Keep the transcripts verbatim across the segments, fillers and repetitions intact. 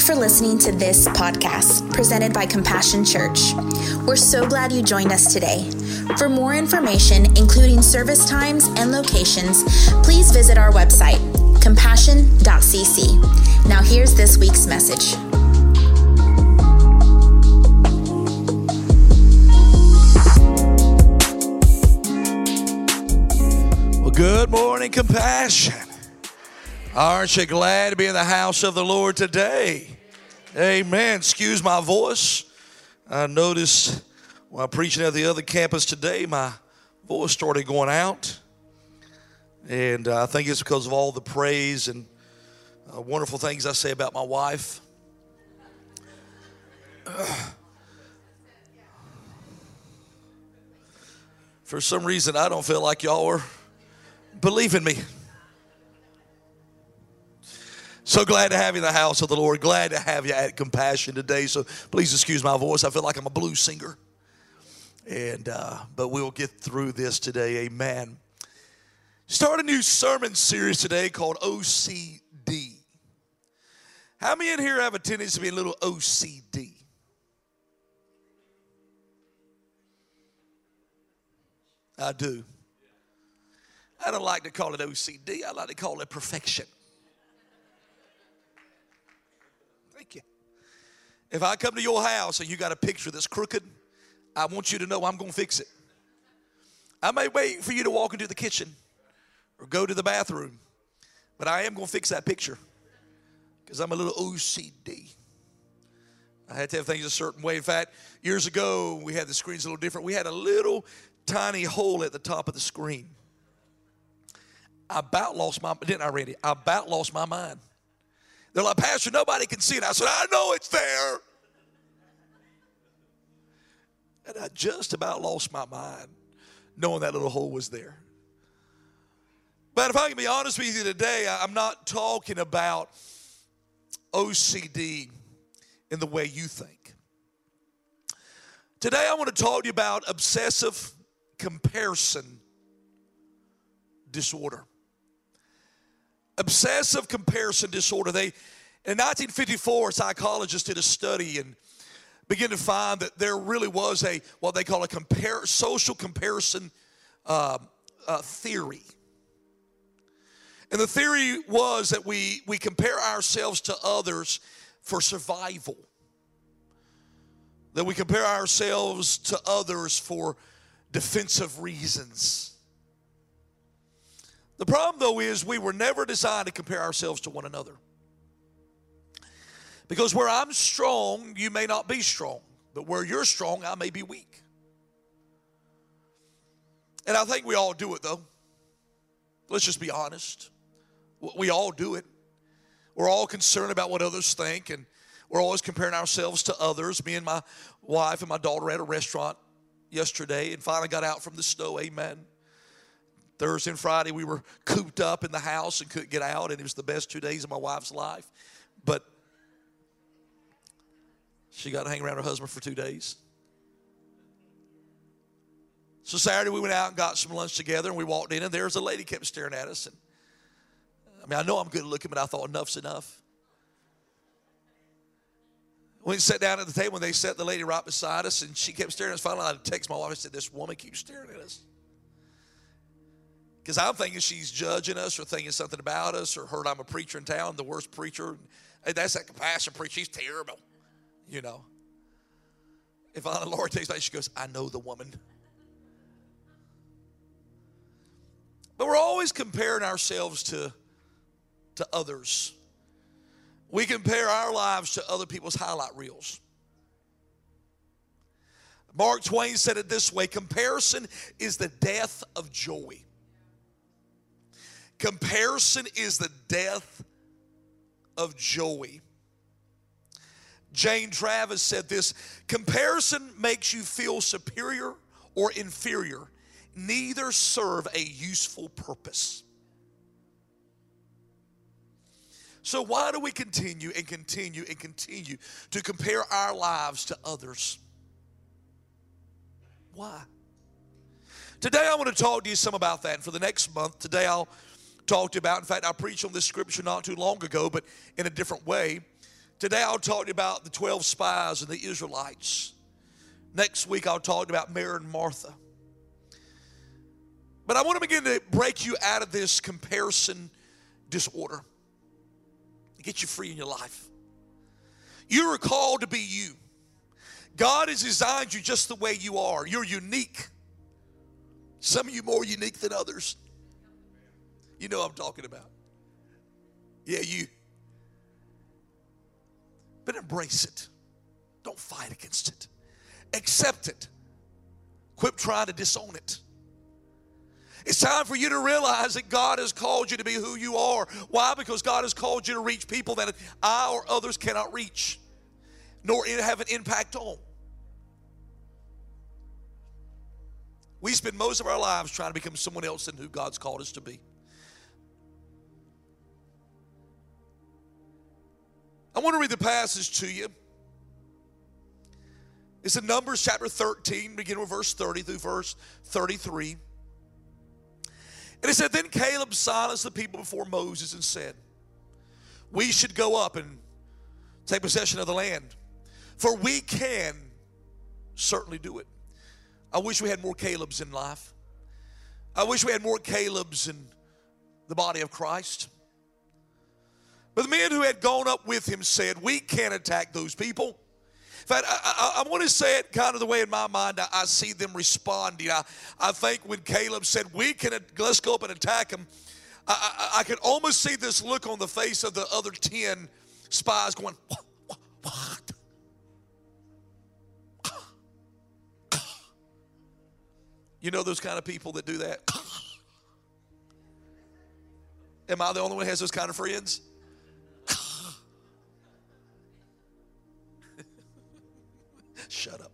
you for listening to this podcast presented by Compassion Church. We're so glad you joined us today. For more information, including service times and locations, please visit our website, compassion dot c c. Now here's this week's message. Well, good morning, Compassion. Aren't you glad to be in the house of the Lord today? Amen. Excuse my voice. I noticed while preaching at the other campus today, my voice started going out. And uh, I think it's because of all the praise and uh, wonderful things I say about my wife. Uh, for some reason, I don't feel like y'all are believing me. So glad to have you in the house of the Lord. Glad to have you at Compassion today. So please excuse my voice. I feel like I'm a blues singer. And uh, but we'll get through this today. Amen. Start a new sermon series today called O C D. How many in here have a tendency to be a little O C D? I do. I don't like to call it O C D. I like to call it perfection. Thank you. If I come to your house and you got a picture that's crooked, I want you to know I'm going to fix it. I may wait for you to walk into the kitchen or go to the bathroom, but I am going to fix that picture because I'm a little O C D. I had to have things a certain way. In fact, years ago, we had the screens a little different. We had a little tiny hole at the top of the screen. I about lost my, didn't I, Randy? I about lost my mind. They're like, Pastor, nobody can see it. I said, I know it's there. And I just about lost my mind knowing that little hole was there. But if I can be honest with you today, I'm not talking about O C D in the way you think. Today I want to talk to you about obsessive comparison disorder. Obsessive comparison disorder. They, in nineteen fifty-four, psychologists did a study and began to find that there really was a, what they call a compare, social comparison uh, uh, theory. And the theory was that we, we compare ourselves to others for survival. That we compare ourselves to others for defensive reasons. The problem, though, is we were never designed to compare ourselves to one another. Because where I'm strong, you may not be strong. But where you're strong, I may be weak. And I think we all do it, though. Let's just be honest. We all do it. We're all concerned about what others think, and we're always comparing ourselves to others. Me and my wife and my daughter at a restaurant yesterday and finally got out from the snow, amen. Thursday and Friday we were cooped up in the house and couldn't get out, and it was the best two days of my wife's life. But she got to hang around her husband for two days. So Saturday we went out and got some lunch together, and we walked in, and there's a lady kept staring at us. And I mean, I know I'm good looking, but I thought enough's enough. We sat down at the table, and they sat the lady right beside us, and she kept staring at us. Finally, I texted my wife and said, "This woman keeps staring at us." Because I'm thinking she's judging us or thinking something about us or heard I'm a preacher in town, the worst preacher. Hey, that's that compassion preacher. She's terrible, you know. If Ana Laura takes me, she goes, "I know the woman." But we're always comparing ourselves to, to others. We compare our lives to other people's highlight reels. Mark Twain said it this way: comparison is the death of joy. Comparison is the death of joy. Jane Travis said this: comparison makes you feel superior or inferior. Neither serve a useful purpose. So why do we continue and continue and continue to compare our lives to others? Why? Today I want to talk to you some about that. And for the next month, today I'll talked about. In fact, I preached on this scripture not too long ago, but in a different way. Today I'll talk to you about the twelve spies and the Israelites. Next week I'll talk about Mary and Martha. But I want to begin to break you out of this comparison disorder and get you free in your life. You are called to be you. God has designed you just the way you are. You're unique. Some of you more unique than others. You know what I'm talking about. Yeah, you. But embrace it. Don't fight against it. Accept it. Quit trying to disown it. It's time for you to realize that God has called you to be who you are. Why? Because God has called you to reach people that I or others cannot reach, nor have an impact on. We spend most of our lives trying to become someone else than who God's called us to be. I want to read the passage to you. It's in Numbers chapter thirteen, beginning with verse thirty through verse thirty-three. And it said, then Caleb silenced the people before Moses and said, we should go up and take possession of the land, for we can certainly do it. I wish we had more Calebs in life. I wish we had more Calebs in the body of Christ. But the men who had gone up with him said, we can't attack those people. In fact, I, I, I want to say it kind of the way in my mind I, I see them responding. I, I think when Caleb said, we can, let's go up and attack them, I, I, I could almost see this look on the face of the other ten spies going, what? What? What? You know those kind of people that do that? Am I the only one who has those kind of friends? Shut up.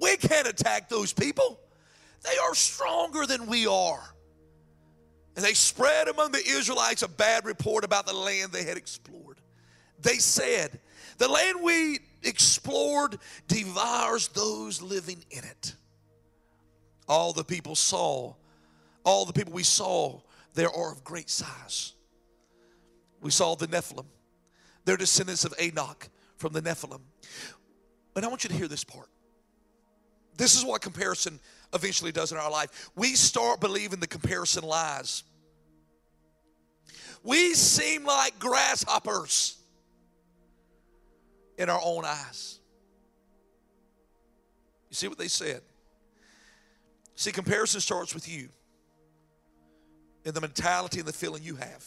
We can't attack those people. They are stronger than we are. And they spread among the Israelites a bad report about the land they had explored. They said, the land we explored devours those living in it. All the people saw, all the people we saw there are of great size. We saw the Nephilim. They're descendants of Enoch from the Nephilim. And I want you to hear this part. This is what comparison eventually does in our life. We start believing the comparison lies. We seem like grasshoppers in our own eyes. You see what they said? See, comparison starts with you and the mentality and the feeling you have.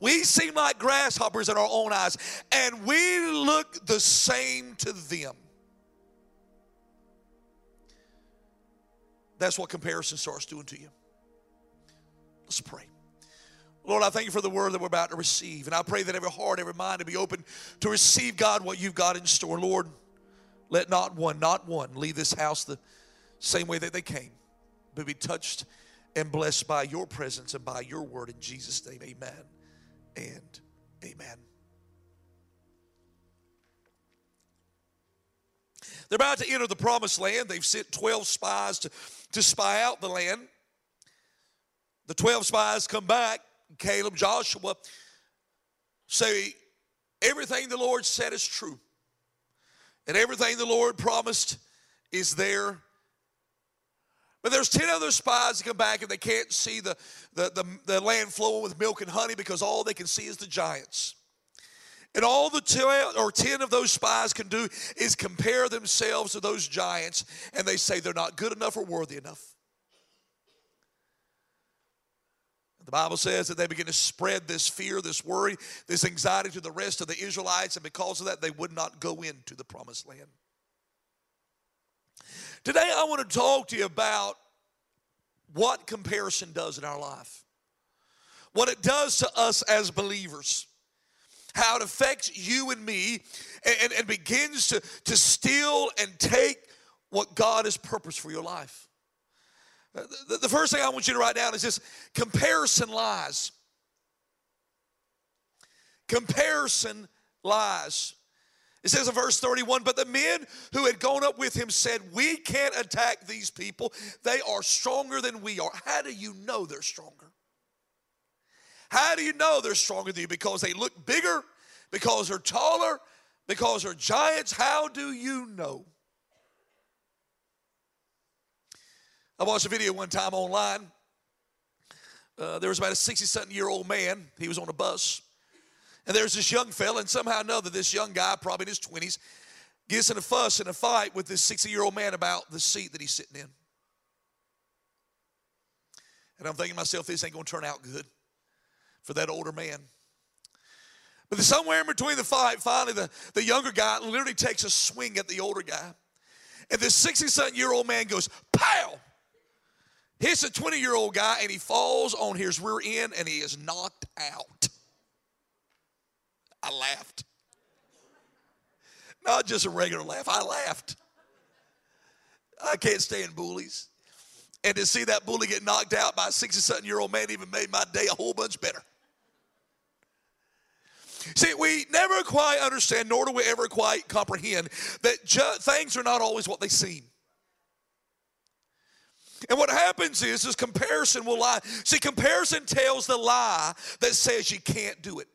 We seem like grasshoppers in our own eyes, and we look the same to them. That's what comparison starts doing to you. Let's pray. Lord, I thank you for the word that we're about to receive, and I pray that every heart, every mind to be open to receive, God, what you've got in store. Lord, let not one, not one, leave this house the same way that they came, but be touched and blessed by your presence and by your word. In Jesus' name, amen and amen. They're about to enter the promised land. They've sent twelve spies to, to spy out the land. The twelve spies come back. Caleb, Joshua say, everything the Lord said is true. And everything the Lord promised is there. But there's ten other spies that come back and they can't see the, the, the, the land flowing with milk and honey because all they can see is the giants. And all the twelve or ten of those spies can do is compare themselves to those giants, and they say they're not good enough or worthy enough. The Bible says that they begin to spread this fear, this worry, this anxiety to the rest of the Israelites, and because of that, they would not go into the promised land. Today, I want to talk to you about what comparison does in our life, what it does to us as believers, how it affects you and me, and, and, and begins to, to steal and take what God has purposed for your life. The, the first thing I want you to write down is this: comparison lies. Comparison lies. It says in verse thirty-one, but the men who had gone up with him said, we can't attack these people. They are stronger than we are. How do you know they're stronger? How do you know they're stronger than you? Because they look bigger, because they're taller, because they're giants. How do you know? I watched a video one time online. Uh, there was about a sixty-something-year-old man. He was on a bus. And there's this young fella, and somehow or another, this young guy, probably in his twenties, gets in a fuss and a fight with this sixty-year-old man about the seat that he's sitting in. And I'm thinking to myself, this ain't going to turn out good for that older man. But somewhere in between the fight, finally, the, the younger guy literally takes a swing at the older guy. And this sixty-something-year-old man goes, pow! Hits a twenty-year-old guy, and he falls on his rear end, and he is knocked out. I laughed. Not just a regular laugh. I laughed. I can't stand bullies. And to see that bully get knocked out by a sixty-something-year-old man even made my day a whole bunch better. See, we never quite understand, nor do we ever quite comprehend, that ju- things are not always what they seem. And what happens is, is comparison will lie. See, comparison tells the lie that says you can't do it.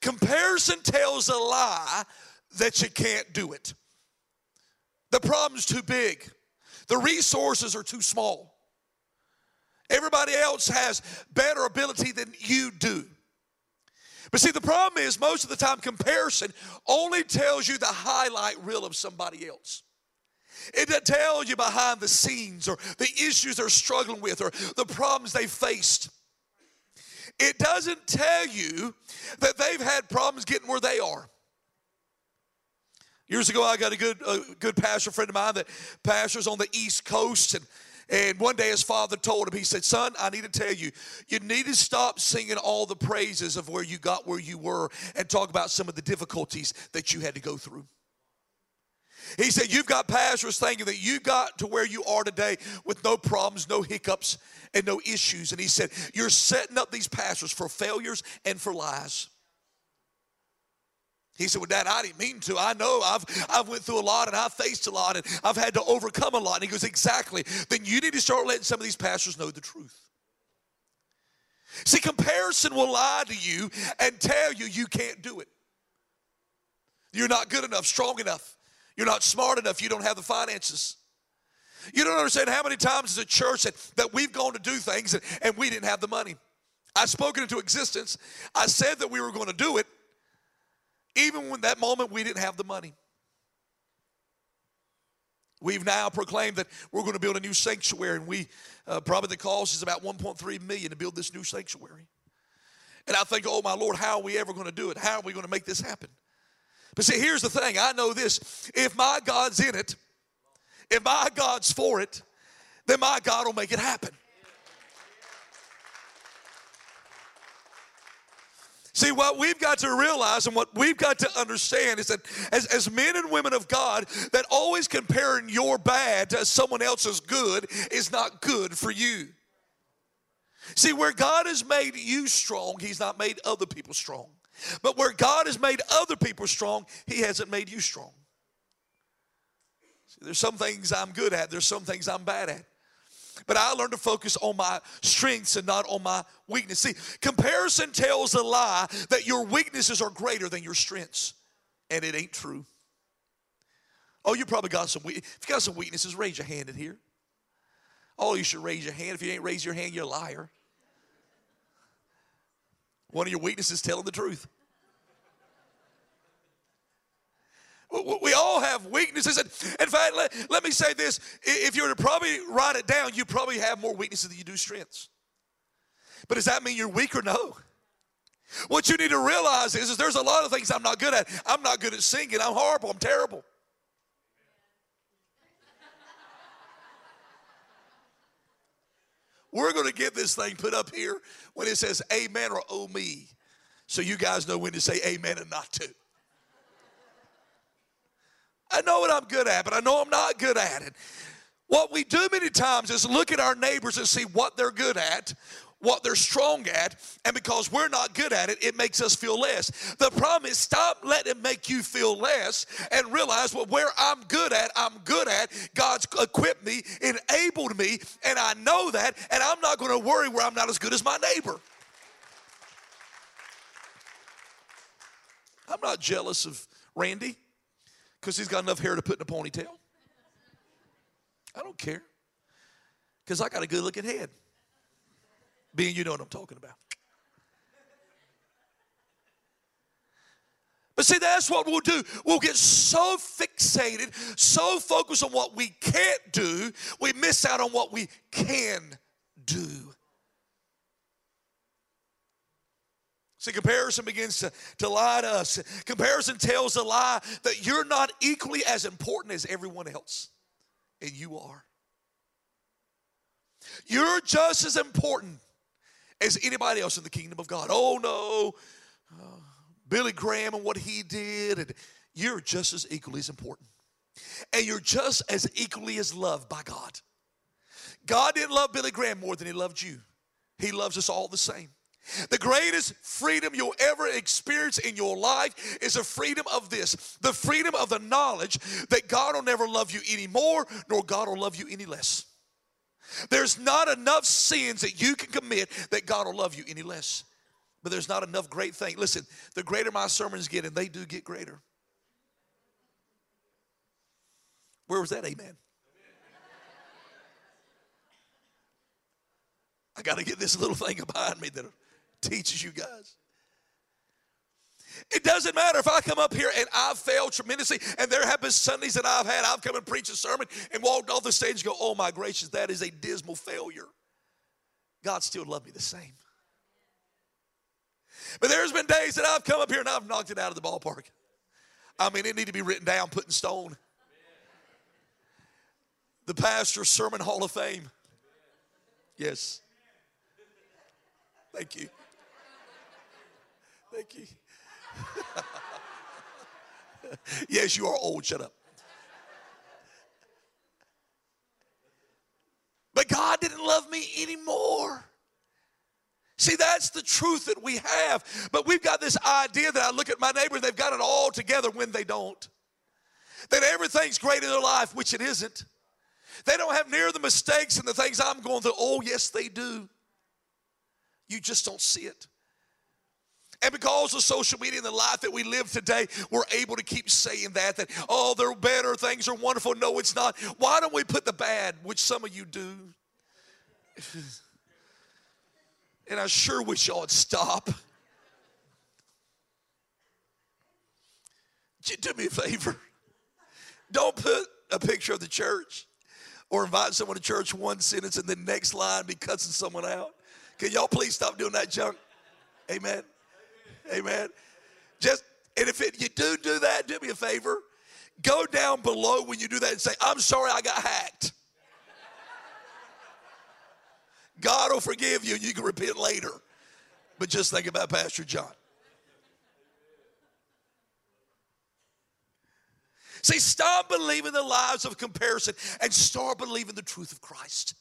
Comparison tells a lie that you can't do it. The problem's too big. The resources are too small. Everybody else has better ability than you do. But see, the problem is most of the time comparison only tells you the highlight reel of somebody else. It doesn't tell you behind the scenes or the issues they're struggling with or the problems they faced. It doesn't tell you that they've had problems getting where they are. Years ago, I got a good, a good pastor friend of mine that pastors on the East Coast, and, and one day his father told him, he said, son, I need to tell you, you need to stop singing all the praises of where you got where you were and talk about some of the difficulties that you had to go through. He said, you've got pastors thinking that you got to where you are today with no problems, no hiccups, and no issues. And he said, you're setting up these pastors for failures and for lies. He said, well, Dad, I didn't mean to. I know I've, I've went through a lot, and I've faced a lot, and I've had to overcome a lot. And he goes, exactly. Then you need to start letting some of these pastors know the truth. See, comparison will lie to you and tell you you can't do it. You're not good enough, strong enough. You're not smart enough. You don't have the finances. You don't understand how many times as a church that, that we've gone to do things and, and we didn't have the money. I spoke it into existence. I said that we were going to do it. Even when that moment we didn't have the money. We've now proclaimed that we're going to build a new sanctuary. And we uh, probably the cost is about one point three million dollars to build this new sanctuary. And I think, oh, my Lord, how are we ever going to do it? How are we going to make this happen? But see, here's the thing. I know this. If my God's in it, if my God's for it, then my God will make it happen. See, what we've got to realize and what we've got to understand is that as, as men and women of God, that always comparing your bad to someone else's good is not good for you. See, where God has made you strong, He's not made other people strong. But where God has made other people strong, He hasn't made you strong. See, there's some things I'm good at. There's some things I'm bad at. But I learned to focus on my strengths and not on my weakness. See, comparison tells a lie that your weaknesses are greater than your strengths. And it ain't true. Oh, you probably got some, if you got some weaknesses, raise your hand in here. Oh, you should raise your hand. If you ain't raised your hand, you're a liar. One of your weaknesses telling the truth. We all have weaknesses. In fact, let, let me say this. If you were to probably write it down, you probably have more weaknesses than you do strengths. But does that mean you're weak or no? What you need to realize is, is there's a lot of things I'm not good at. I'm not good at singing. I'm horrible. I'm terrible. We're going to get this thing put up here when it says amen or oh me, so you guys know when to say amen and not to. I know what I'm good at, but I know I'm not good at it. What we do many times is look at our neighbors and see what they're good at, what they're strong at, and because we're not good at it, it makes us feel less. The problem is stop letting it make you feel less and realize, well, where I'm good at, I'm good at. God's equipped me, enabled me, and I know that, and I'm not going to worry where I'm not as good as my neighbor. I'm not jealous of Randy because he's got enough hair to put in a ponytail. I don't care because I got a good-looking head. Being you know what I'm talking about. But see, that's what we'll do. We'll get so fixated, so focused on what we can't do, we miss out on what we can do. See, comparison begins to, to lie to us. Comparison tells a lie that you're not equally as important as everyone else, and you are. You're just as important as anybody else in the kingdom of God. Oh, no. Uh, Billy Graham and what he did, and you're just as equally as important. And you're just as equally as loved by God. God didn't love Billy Graham more than he loved you. He loves us all the same. The greatest freedom you'll ever experience in your life is the freedom of this, the freedom of the knowledge that God will never love you any more, nor God will love you any less. There's not enough sins that you can commit that God will love you any less. But there's not enough great things. Listen, the greater my sermons get, and they do get greater. Where was that amen? Amen. I got to get this little thing behind me that teaches you guys. It doesn't matter if I come up here and I've failed tremendously, and there have been Sundays that I've had, I've come and preached a sermon and walked off the stage and go, oh my gracious, that is a dismal failure. God still loved me the same. But there's been days that I've come up here and I've knocked it out of the ballpark. I mean, it needed to be written down, put in stone. The Pastor's Sermon Hall of Fame. Yes. Thank you. Thank you. Yes, you are old. Shut up. But God didn't love me anymore. See, that's the truth that we have. But we've got this idea that I look at my neighbor and they've got it all together when they don't. That everything's great in their life, which it isn't. They don't have near the mistakes and the things I'm going through. Oh, yes, they do. You just don't see it. And because of social media and the life that we live today, we're able to keep saying that, that, oh, they're better, things are wonderful. No, it's not. Why don't we put the bad, which some of you do? And I sure wish y'all would stop. Do me a favor. Don't put a picture of the church or invite someone to church one sentence and the next line be cussing someone out. Can y'all please stop doing that junk? Amen. Amen. Amen. Just, and if it, you do do that, do me a favor. Go down below when you do that and say, I'm sorry I got hacked. God will forgive you, and you can repent later. But just think about Pastor John. See, stop believing the lies of comparison and start believing the truth of Christ.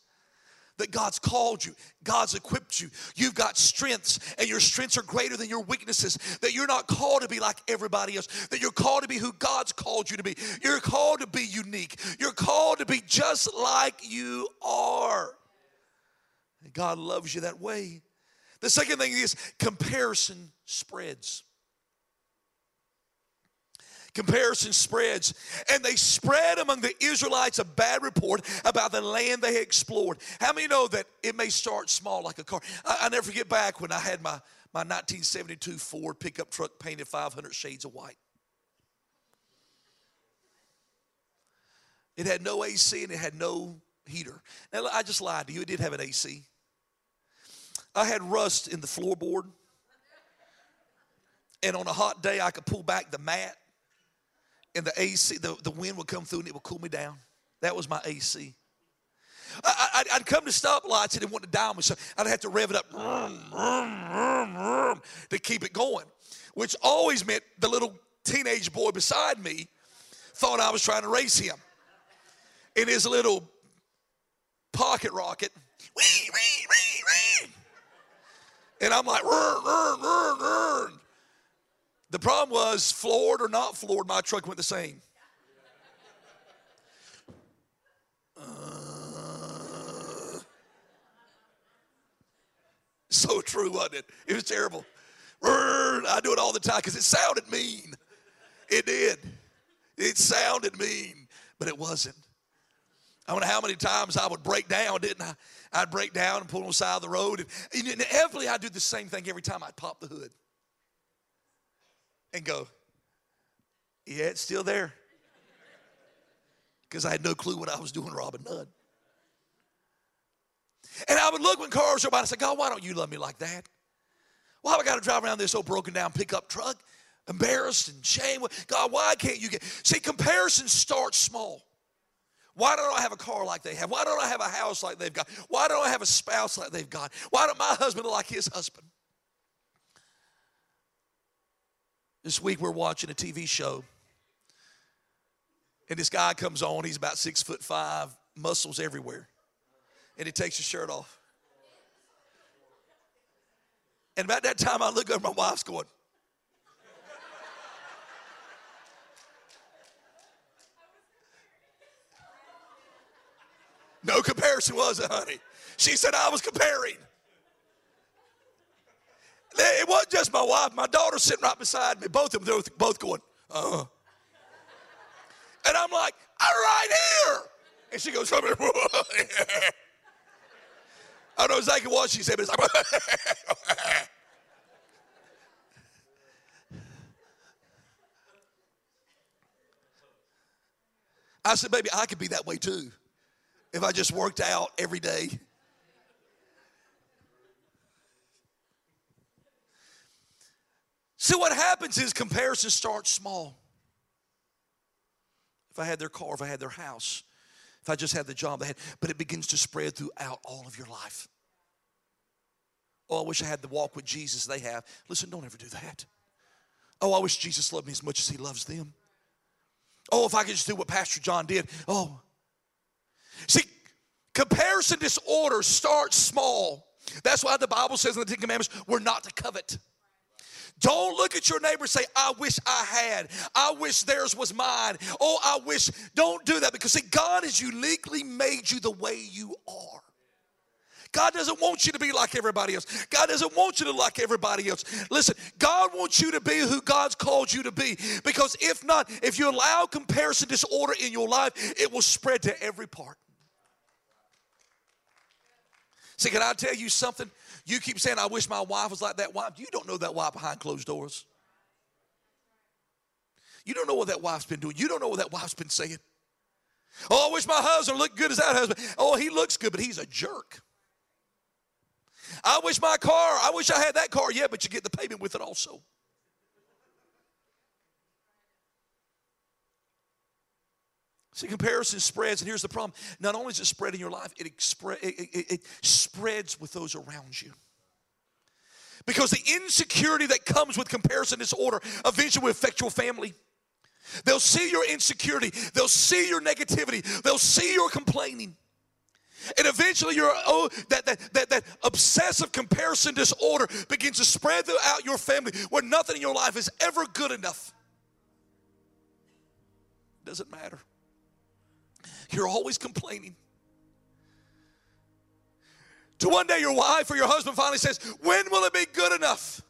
That God's called you, God's equipped you, you've got strengths, and your strengths are greater than your weaknesses, that you're not called to be like everybody else, that you're called to be who God's called you to be. You're called to be unique. You're called to be just like you are. And God loves you that way. The second thing is comparison spreads. Comparison spreads, and they spread among the Israelites a bad report about the land they had explored. How many know that it may start small like a car? I, I never forget back when I had my, my nineteen seventy-two Ford pickup truck painted five hundred shades of white. It had no A C and it had no heater. Now, I just lied to you. It did have an A C. I had rust in the floorboard, and on a hot day, I could pull back the mat. And the A C, the, the wind would come through and it would cool me down. That was my A C. I, I, I'd come to stoplights and it wouldn't die on me, so I'd have to rev it up vroom, vroom, vroom, vroom, to keep it going, which always meant the little teenage boy beside me thought I was trying to race him in his little pocket rocket. Wee, wee, wee, wee. And I'm like, vroom, vroom, vroom, vroom. The problem was, floored or not floored, my truck went the same. Uh, so true, wasn't it? It was terrible. word. I do it all the time because it sounded mean. It did. It sounded mean, but it wasn't. I wonder how many times I would break down, didn't I? I'd break down and pull on the side of the road. And inevitably, I'd do the same thing every time. I'd pop the hood and go, yeah, it's still there. Because I had no clue what I was doing, robbing none. And I would look when cars were by and I'd say, God, why don't you love me like that? Why have I got to drive around this old broken down pickup truck? Embarrassed and shame. God, why can't you get? See, comparison starts small. Why don't I have a car like they have? Why don't I have a house like they've got? Why don't I have a spouse like they've got? Why don't my husband look like his husband? This week we're watching a T V show. And this guy comes on. He's about six foot five, muscles everywhere. And he takes his shirt off. And about that time I look over, my wife's going. No comparison, was it, honey? She said I was comparing. It wasn't just my wife. My daughter sitting right beside me. Both of them, they were both going, uh-uh. And I'm like, I'm right here. And she goes, I don't know exactly what she said, but it's like, I said, baby, I could be that way too. If I just worked out every day. So what happens is comparison starts small. If I had their car, if I had their house, if I just had the job they had, but it begins to spread throughout all of your life. Oh, I wish I had the walk with Jesus they have. Listen, don't ever do that. Oh, I wish Jesus loved me as much as he loves them. Oh, if I could just do what Pastor John did. Oh, see, comparison disorder starts small. That's why the Bible says in the Ten Commandments, we're not to covet. Don't look at your neighbor and say, I wish I had. I wish theirs was mine. Oh, I wish. Don't do that because, see, God has uniquely made you the way you are. God doesn't want you to be like everybody else. God doesn't want you to look like everybody else. Listen, God wants you to be who God's called you to be because if not, if you allow comparison disorder in your life, it will spread to every part. See, can I tell you something? You keep saying, I wish my wife was like that wife. You don't know that wife behind closed doors. You don't know what that wife's been doing. You don't know what that wife's been saying. Oh, I wish my husband looked good as that husband. Oh, he looks good, but he's a jerk. I wish my car, I wish I had that car. Yeah, but you get the payment with it also. See, comparison spreads, and here's the problem. Not only does it spread in your life, it, expre- it, it, it spreads with those around you. Because the insecurity that comes with comparison disorder eventually will affect your family. They'll see your insecurity. They'll see your negativity. They'll see your complaining. And eventually your oh, that, that, that, that obsessive comparison disorder begins to spread throughout your family where nothing in your life is ever good enough. It doesn't matter. You're always complaining. To one day your wife or your husband finally says, when will it be good enough?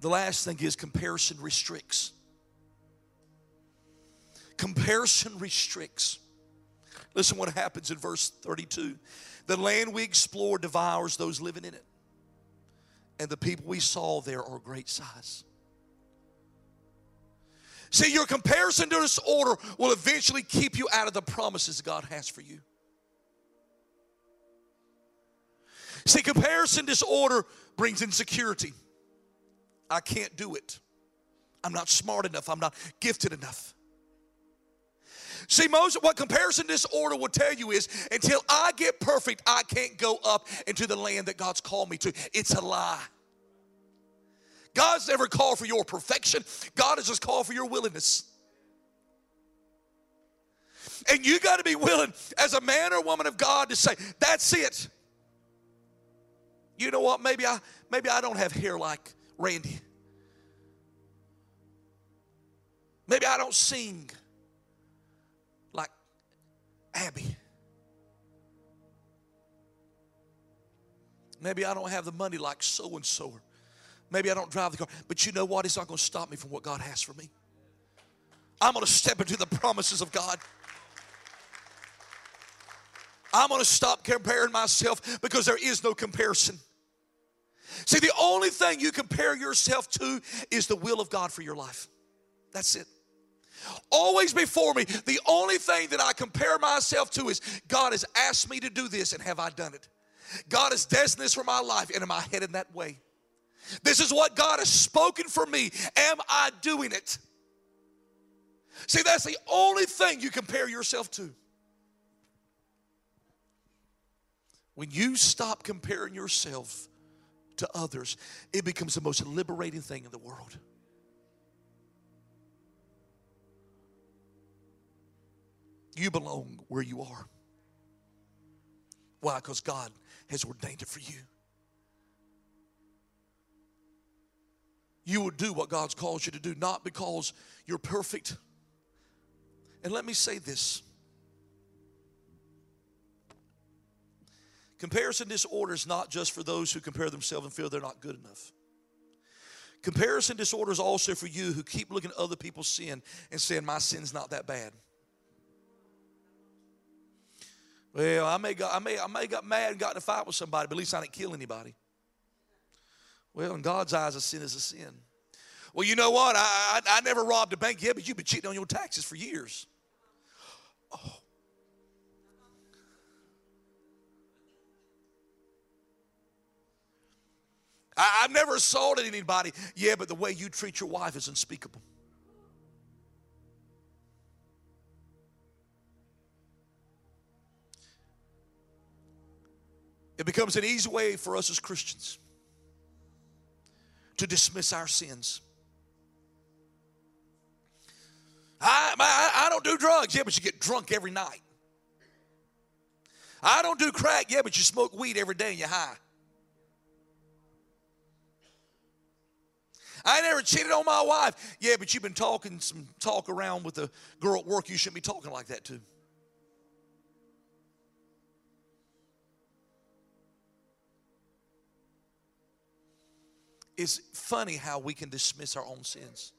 The last thing is comparison restricts. Comparison restricts. Listen what happens in verse thirty-two. The land we explore devours those living in it. And the people we saw there are great size. See, your comparison to disorder will eventually keep you out of the promises God has for you. See, comparison disorder brings insecurity. I can't do it. I'm not smart enough. I'm not gifted enough. See, most of what comparison disorder will tell you is, until I get perfect, I can't go up into the land that God's called me to. It's a lie. God's never called for your perfection. God has just called for your willingness. And you got to be willing as a man or woman of God to say, that's it. You know what? Maybe I, maybe I don't have hair like Randy. Maybe I don't sing like Abby. Maybe I don't have the money like so-and-so. Maybe I don't drive the car. But you know what? It's not going to stop me from what God has for me. I'm going to step into the promises of God. I'm going to stop comparing myself because there is no comparison. See, the only thing you compare yourself to is the will of God for your life. That's it. Always before me, the only thing that I compare myself to is God has asked me to do this, and have I done it? God has destined this for my life, and am I headed that way? This is what God has spoken for me. Am I doing it? See, that's the only thing you compare yourself to. When you stop comparing yourself to others, it becomes the most liberating thing in the world. You belong where you are. Why? Because God has ordained it for you. You will do what God's called you to do, not because you're perfect. And let me say this. Comparison disorder is not just for those who compare themselves and feel they're not good enough. Comparison disorder is also for you who keep looking at other people's sin and saying, my sin's not that bad. Well, I may, got, I, may, I may got mad and got in a fight with somebody, but at least I didn't kill anybody. Well, in God's eyes, a sin is a sin. Well, you know what? I, I, I never robbed a bank. Yeah, but you've been cheating on your taxes for years. Oh. I, I've never assaulted anybody. Yeah, but the way you treat your wife is unspeakable. It becomes an easy way for us as Christians to dismiss our sins. I, I, I don't do drugs. Yeah, but you get drunk every night. I don't do crack. Yeah, but you smoke weed every day and you're high. I never cheated on my wife. Yeah, but you've been talking some talk around with a girl at work you shouldn't be talking like that to. It's funny how we can dismiss our own sins.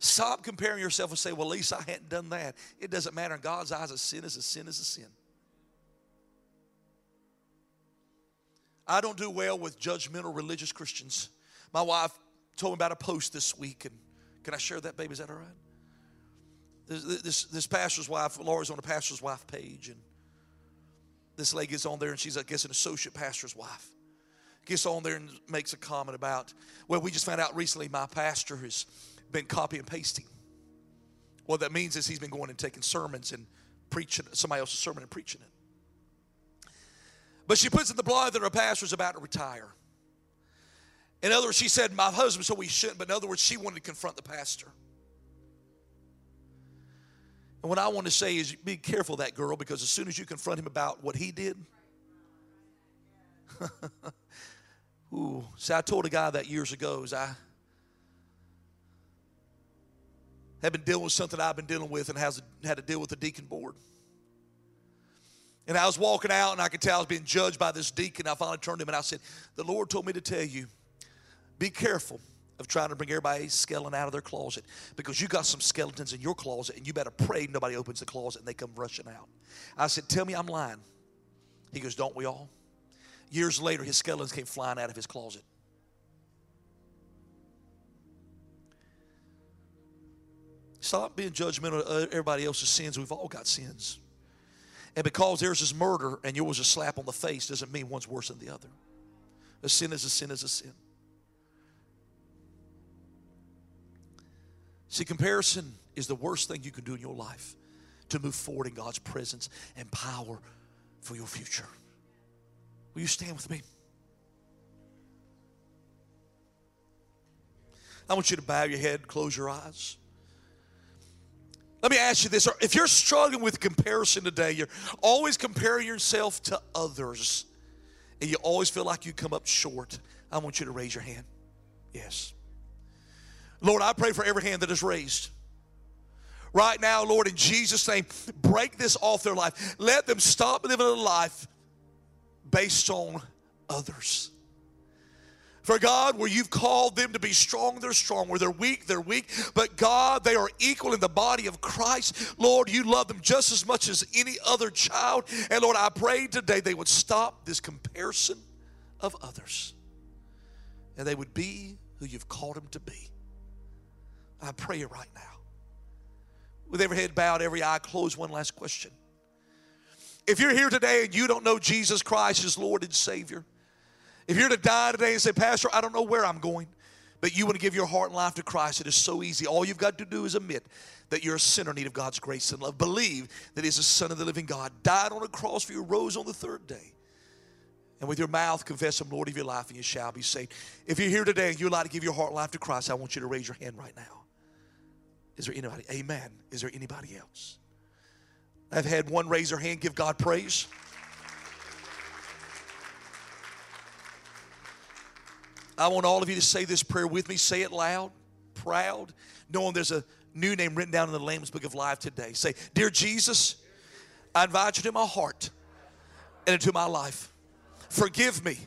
Stop comparing yourself and say, well, at least I hadn't done that. It doesn't matter. In God's eyes, a sin is a sin is a sin. I don't do well with judgmental religious Christians. My wife told me about a post this week. And can I share that, baby? Is that all right? This, this, this pastor's wife, Laura's on the pastor's wife page. And this lady gets on there, and she's, I guess, an associate pastor's wife. Gets on there and makes a comment about, well, we just found out recently my pastor has been copy and pasting. What that means is he's been going and taking sermons and preaching somebody else's sermon and preaching it. But she puts in the blog that her pastor's about to retire. In other words, she said, my husband, so we shouldn't. But in other words, she wanted to confront the pastor. And what I want to say is be careful of that girl, because as soon as you confront him about what he did, Ooh, see, I told a guy that years ago, as I had been dealing with something I've been dealing with and has, had to deal with the deacon board. And I was walking out, and I could tell I was being judged by this deacon. I finally turned to him, and I said, the Lord told me to tell you, be careful of trying to bring everybody's skeleton out of their closet, because you got some skeletons in your closet, and you better pray nobody opens the closet and they come rushing out. I said, tell me I'm lying. He goes, don't we all? Years later, his skeletons came flying out of his closet. Stop being judgmental of everybody else's sins. We've all got sins. And because theirs is murder and yours is a slap on the face doesn't mean one's worse than the other. A sin is a sin is a sin. See, comparison is the worst thing you can do in your life to move forward in God's presence and power for your future. Will you stand with me? I want you to bow your head, close your eyes. Let me ask you this. If you're struggling with comparison today, you're always comparing yourself to others, and you always feel like you come up short, I want you to raise your hand. Yes. Lord, I pray for every hand that is raised. Right now, Lord, in Jesus' name, break this off their life. Let them stop living a life based on others. For God, where you've called them to be strong, they're strong. Where they're weak, they're weak. But God, they are equal in the body of Christ. Lord, you love them just as much as any other child. And Lord, I pray today they would stop this comparison of others. And they would be who you've called them to be. I pray it right now. With every head bowed, every eye closed, one last question. If you're here today and you don't know Jesus Christ as Lord and Savior, if you're to die today and say, Pastor, I don't know where I'm going, but you want to give your heart and life to Christ, it is so easy. All you've got to do is admit that you're a sinner in need of God's grace and love. Believe that he's the Son of the living God, died on a cross for you, rose on the third day. And with your mouth, confess him, Lord of your life, and you shall be saved. If you're here today and you're allowed to give your heart and life to Christ, I want you to raise your hand right now. Is there anybody? Amen. Is there anybody else? I've had one raise their hand. Give God praise. I want all of you to say this prayer with me. Say it loud, proud, knowing there's a new name written down in the Lamb's Book of Life today. Say, Dear Jesus, I invite you to my heart and into my life. Forgive me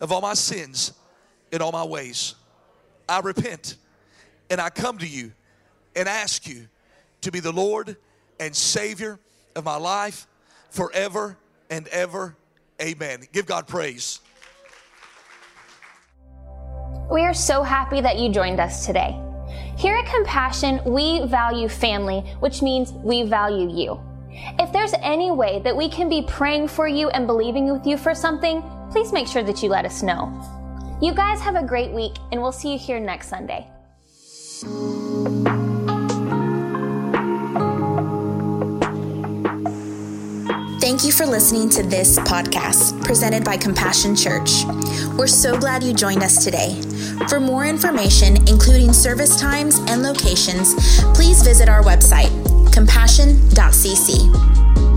of all my sins and all my ways. I repent and I come to you and ask you to be the Lord and Savior of my life forever and ever. Amen. Give God praise. We are so happy that you joined us today. Here at Compassion, we value family, which means we value you. If there's any way that we can be praying for you and believing with you for something, please make sure that you let us know. You guys have a great week, and we'll see you here next Sunday. Thank you for listening to this podcast presented by Compassion Church. We're so glad you joined us today. For more information, including service times and locations, please visit our website, compassion dot c c.